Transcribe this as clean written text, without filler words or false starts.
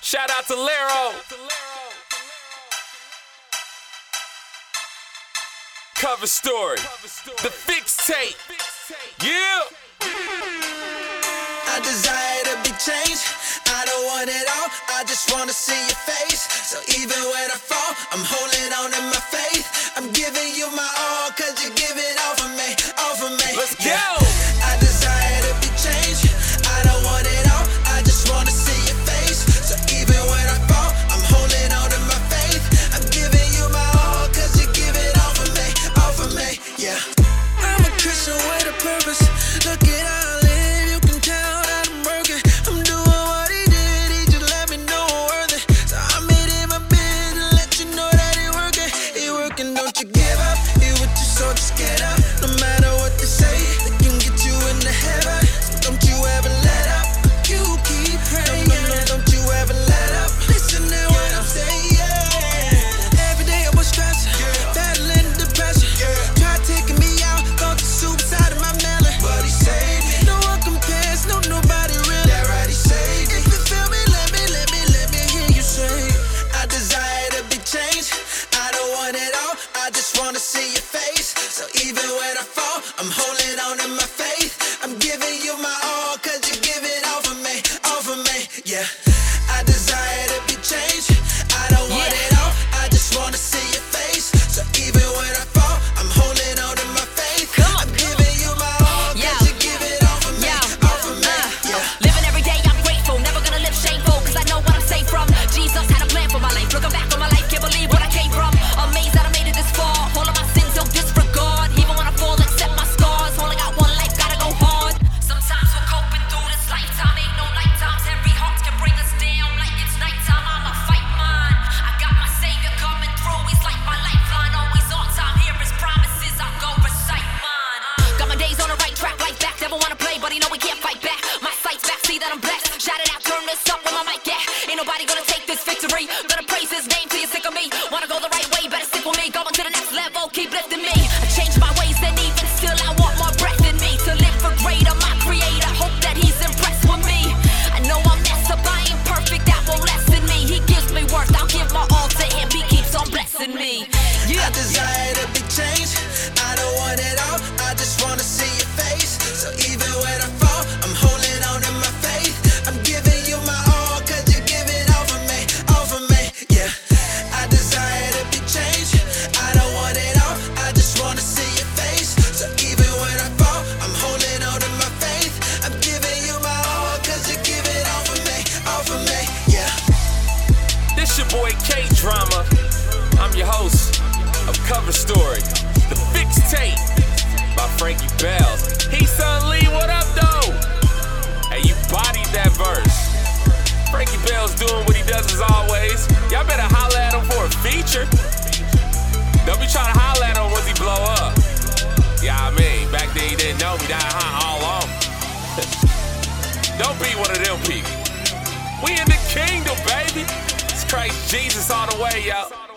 Shout out to Lero. Cover Story. The Fix Tape. Yeah. I desire to be changed. I don't want it all. I just want to see your face. So even when I fall, I'm holding on to my faith. I'm giving you my all, cause you give it all for me. All for me. Let's go. Yeah. Boy K-Drama, I'm your host of Cover Story, The Fix Tape by Franky Bells. He Sun Lee, what up though? Hey, you bodied that verse. Franky Bells doing what he does as always. Y'all better holler at him for a feature. They'll be trying to holler at him once he blow up. Yeah, I mean, back then he didn't know me, that all on Don't be one of them people. We in the kingdom, baby. Christ Jesus all the way, yo.